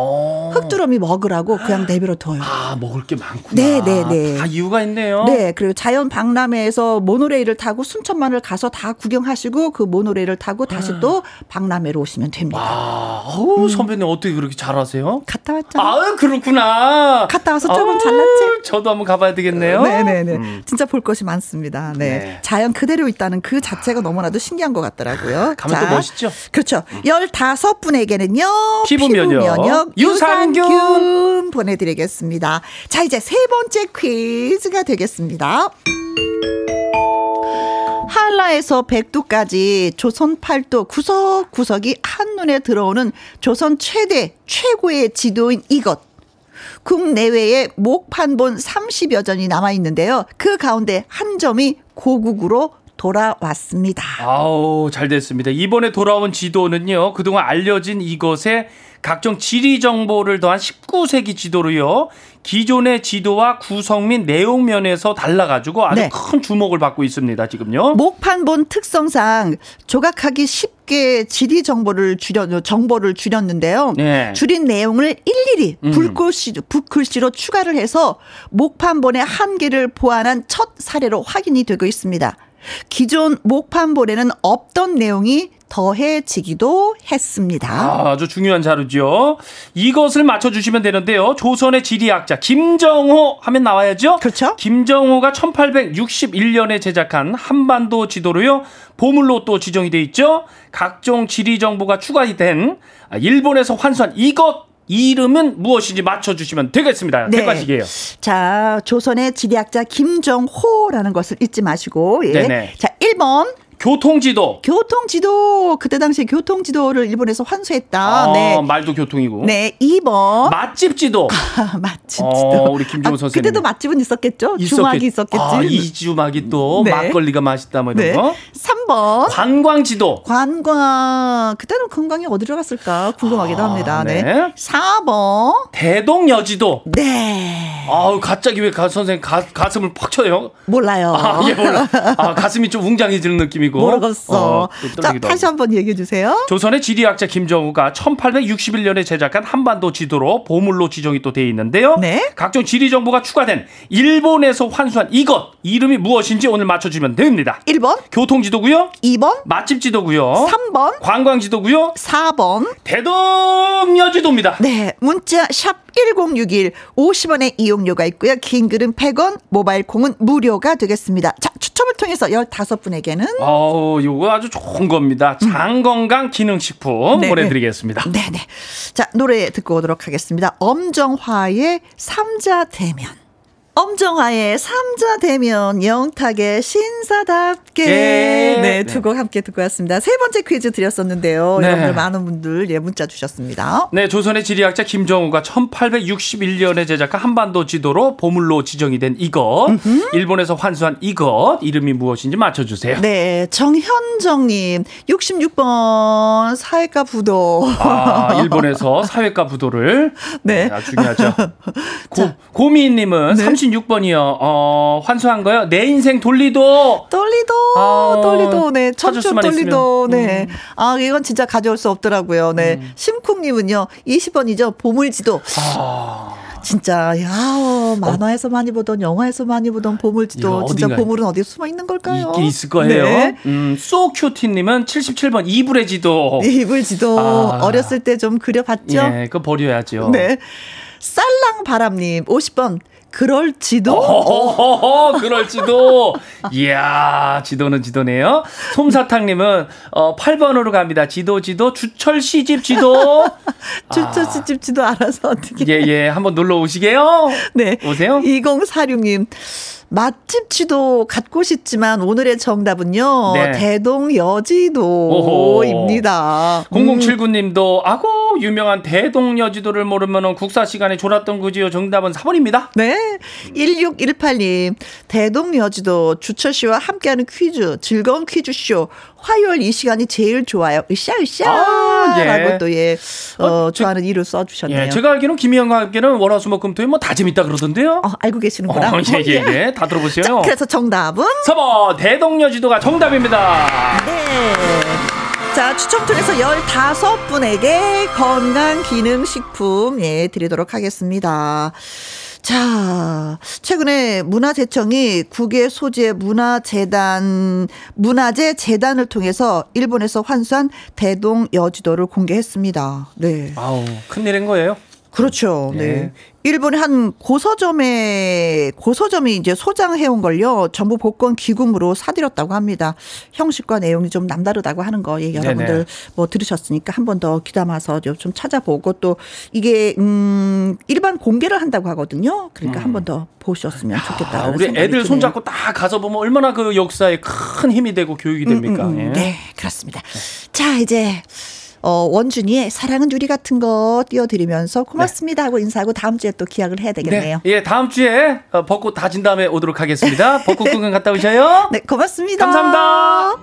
흑두루미 먹으라고 그냥 내버려둬요. 아, 먹을 게 많구나. 네네네. 다 이유가 있네요. 네, 그리고 자연 박람회에서 모노레일을 타고 순천만을 가서 다 구경하시고 그 모노레일을 타고 다시 또 박람회로 오시면 됩니다. 와, 선배님 어떻게 그렇게 잘하세요? 갔다 왔잖아요. 아, 그렇구나. 갔다 와서 좀. 잘났지? 저도 한번 가봐야 되겠네요. 네네네. 진짜 볼 것이 많습니다. 네. 네. 자연 그대로 있다는 그 자체가 너무나도 신기한 것 같더라고요. 가면 자, 또 멋있죠? 그렇죠. 15분에게는요. 피부 면역 유산균 보내드리겠습니다. 자, 이제 세 번째 퀴즈가 되겠습니다. 한라에서 백두까지 조선 팔도 구석구석이 한눈에 들어오는 조선 최고의 지도인 이것. 국내외에 목판본 30여 전이 남아있는데요. 그 가운데 한 점이 고국으로 돌아왔습니다. 아우, 잘 됐습니다. 이번에 돌아온 지도는요. 그동안 알려진 이것의 각종 지리 정보를 더한 19세기 지도로요. 기존의 지도와 구성 및 내용 면에서 달라가지고 아주 네. 큰 주목을 받고 있습니다. 지금요. 목판본 특성상 조각하기 쉽게 지리 정보를 줄였는데요. 네. 줄인 내용을 일일이 붓글씨로 추가를 해서 목판본의 한계를 보완한 첫 사례로 확인이 되고 있습니다. 기존 목판본에는 없던 내용이 더해지기도 했습니다. 아, 아주 중요한 자료죠. 이것을 맞춰주시면 되는데요. 조선의 지리학자 김정호 하면 나와야죠. 그렇죠. 김정호가 1861년에 제작한 한반도 지도로요. 보물로 또 지정이 돼 있죠. 각종 지리 정보가 추가된 일본에서 환수한 이것. 이 이름은 무엇인지 맞춰주시면 되겠습니다. 네. 대관식이에요. 자, 조선의 지리학자 김정호라는 것을 잊지 마시고. 예. 네네. 자, 1번. 교통지도. 교통지도. 그때 당시에 교통지도를 일본에서 환수했다. 아, 네. 말도 교통이고. 네. 2번. 맛집지도. 아, 맛집지도. 우리 김종호 선생님. 그때도 맛집은 있었겠죠? 주막이 있었겠지. 아, 이 주막이 또 네. 막걸리가 맛있다 뭐 이런 네. 거. 3번. 관광지도. 관광. 그때는 관광이 어디로 갔을까 궁금하기도 합니다. 네. 네. 4번. 대동여지도. 네. 아우, 갑자기 왜 선생님 가슴을 팍 쳐요? 몰라요. 아, 예, 몰라. 아, 가슴이 좀 웅장해지는 느낌이. 모르겠어. 자, 다시 한번 얘기해 주세요. 조선의 지리학자 김정호가 1861년에 제작한 한반도 지도로 보물로 지정이 또 돼 있는데요. 네. 각종 지리 정보가 추가된 일본에서 환수한 이것 이름이 무엇인지 오늘 맞춰주면 됩니다. 1번 교통지도고요. 2번 맛집지도고요. 3번 관광지도고요. 4번 대동여지도입니다. 네. 문자 샵 1061 50원의 이용료가 있고요. 긴 글은 100원, 모바일 콩은 무료가 되겠습니다. 자, 추첨을 통해서 15분에게는 이거 아주 좋은 겁니다. 장건강 기능식품 네네. 보내드리겠습니다. 네네. 자, 노래 듣고 오도록 하겠습니다. 엄정화의 삼자대면. 엄정화의 삼자대면, 영탁의 신사답게. 네, 두 곡 함께 듣고 왔습니다. 세 번째 퀴즈 드렸었는데요. 네. 여러분들 많은 분들 예, 문자 주셨습니다. 네, 조선의 지리학자 김정호가 1861년에 제작한 한반도 지도로 보물로 지정이 된 이것, 일본에서 환수한 이것, 이름이 무엇인지 맞춰주세요. 네, 정현정님, 66번 사회과 부도. 아, 일본에서 사회과 부도를. 네. 아주 중요하죠. 고미님은 네. 30 6번이요. 환수한 거요. 내 인생 돌리도. 돌리도. 네. 천주 돌리도. 네. 아, 이건 진짜 가져올 수 없더라고요. 네. 심쿵님은요. 20번이죠. 보물지도. 아. 진짜 만화에서 많이 보던 영화에서 많이 보던 보물지도 진짜 보물은 어디에 숨어 있는 걸까요? 있긴 있을 거예요. 네. 소큐티님은 77번 이불지도. 아. 어렸을 때 좀 그려봤죠? 네. 예, 그거 버려야죠. 네. 쌀랑바람님 50번. 그럴지도. 그럴지도. 이야, 지도는 지도네요. 솜사탕님은 8번으로 갑니다. 지도. 주철시집 지도. 주철시집 지도 알아서 어떻게. 예. 한번 놀러 오시게요. 네. 오세요. 2046님. 맛집 지도 갖고 싶지만 오늘의 정답은요. 네. 대동여지도입니다. 0079님도 아고 유명한 대동여지도를 모르면 국사 시간에 졸았던 거지요. 정답은 4번입니다. 네. 1618님 대동여지도 주철씨와 함께하는 퀴즈 즐거운 퀴즈쇼 화요일 이 시간이 제일 좋아요. 으쌰으쌰 라고 또 예. 좋아하는 일을 써주셨네요. 예, 제가 알기로는 김희영과 함께는 월화수목금토에 다 재밌다 그러던데요. 알고 계시는구나. 예. 다 들어보세요. 자, 그래서 정답은 4번 대동여지도가 정답입니다. 네. 자, 추첨 통해서 15분에게 건강기능식품 예, 드리도록 하겠습니다. 자, 최근에 문화재청이 국외 소재 문화재 재단을 통해서 일본에서 환수한 대동여지도를 공개했습니다. 네. 아우, 큰일인 거예요. 그렇죠. 네. 네. 일본의 한 고서점이 이제 소장해온 걸요. 정부 복권 기금으로 사들였다고 합니다. 형식과 내용이 좀 남다르다고 하는 거 예, 여러분들 네네. 뭐 들으셨으니까 한 번 더 귀담아서 좀 찾아보고 또 이게 일반 공개를 한다고 하거든요. 그러니까 한 번 더 보셨으면 좋겠다. 우리 애들 손잡고 딱 가서 보면 얼마나 그 역사에 큰 힘이 되고 교육이 됩니까? 예. 네, 그렇습니다. 네. 자, 이제. 원준이의 사랑은 유리 같은 거 띄워드리면서 고맙습니다 하고 인사하고 다음 주에 또 기약을 해야 되겠네요. 네. 예, 다음 주에 벚꽃 다 진 다음에 오도록 하겠습니다. 벚꽃 구경 갔다 오셔요. 네, 고맙습니다. 감사합니다.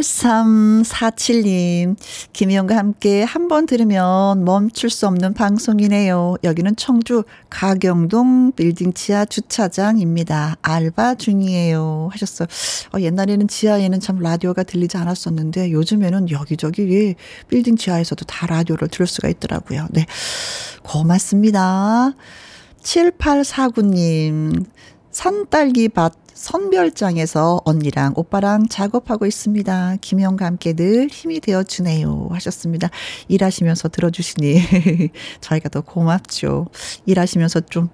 8347님, 김혜영과 함께 한번 들으면 멈출 수 없는 방송이네요. 여기는 청주 가경동 빌딩 지하 주차장입니다. 알바 중이에요. 하셨어요. 옛날에는 지하에는 참 라디오가 들리지 않았었는데 요즘에는 여기저기 예, 빌딩 지하에서도 다 라디오를 들을 수가 있더라고요. 네, 고맙습니다. 7849님, 산딸기밭 선별장에서 언니랑 오빠랑 작업하고 있습니다. 김영과 함께 늘 힘이 되어주네요. 하셨습니다. 일하시면서 들어주시니 저희가 더 고맙죠. 일하시면서 좀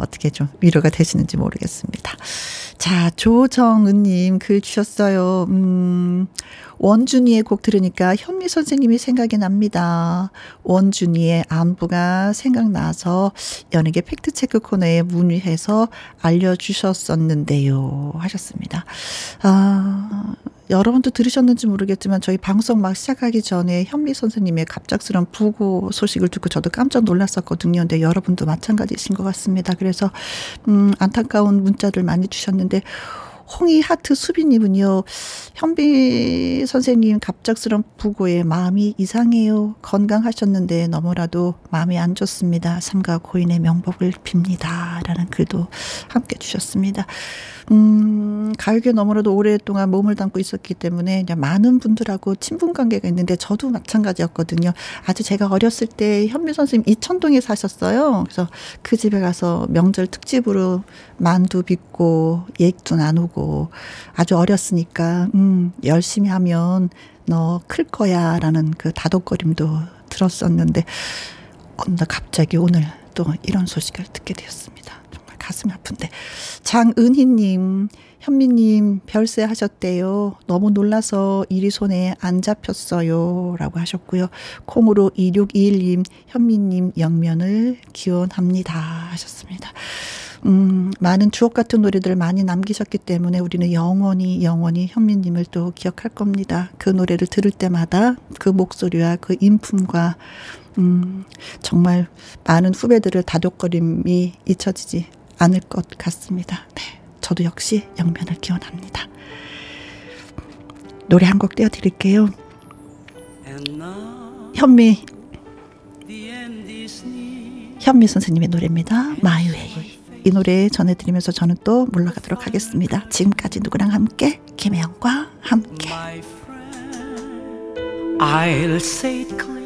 어떻게 좀 위로가 되시는지 모르겠습니다. 자, 조정은님 글 주셨어요. 원준이의 곡 들으니까 현미 선생님이 생각이 납니다. 원준이의 안부가 생각나서 연예계 팩트체크 코너에 문의해서 알려주셨었는데 데요 하셨습니다. 아, 여러분도 들으셨는지 모르겠지만 저희 방송 막 시작하기 전에 현미 선생님의 갑작스러운 부고 소식을 듣고 저도 깜짝 놀랐었거든요. 근데 여러분도 마찬가지이신 것 같습니다. 그래서 안타까운 문자들 많이 주셨는데 홍이 하트 수빈님은요, 현비 선생님 갑작스런 부고에 마음이 이상해요. 건강하셨는데 너무나도 마음이 안 좋습니다. 삼가 고인의 명복을 빕니다. 라는 글도 함께 주셨습니다. 가요계 너무나도 오랫동안 몸을 담고 있었기 때문에 많은 분들하고 친분관계가 있는데 저도 마찬가지였거든요. 아주 제가 어렸을 때 현미 선생님 이천동에 사셨어요. 그래서 그 집에 가서 명절 특집으로 만두 빚고 얘기도 나누고 아주 어렸으니까 열심히 하면 너 클 거야 라는 그 다독거림도 들었었는데 어느 날 갑자기 오늘 또 이런 소식을 듣게 되었습니다. 가슴이 아픈데. 장은희님, 현미님 별세 하셨대요. 너무 놀라서 일이 손에 안 잡혔어요. 라고 하셨고요. 콩으로 2621님, 현미님 영면을 기원합니다. 하셨습니다. 많은 주옥 같은 노래들을 많이 남기셨기 때문에 우리는 영원히 현미님을 또 기억할 겁니다. 그 노래를 들을 때마다 그 목소리와 그 인품과 정말 많은 후배들을 다독거림이 잊혀지지 않을 것 같습니다. 네, 저도 역시 영면을 기원합니다. 노래 한 곡 띄워드릴게요. 현미 선생님의 노래입니다. My Way. 이 노래 전해드리면서 저는 또 물러가도록 하겠습니다. 지금까지 누구랑 함께, 김혜영과 함께. I'll say it clear.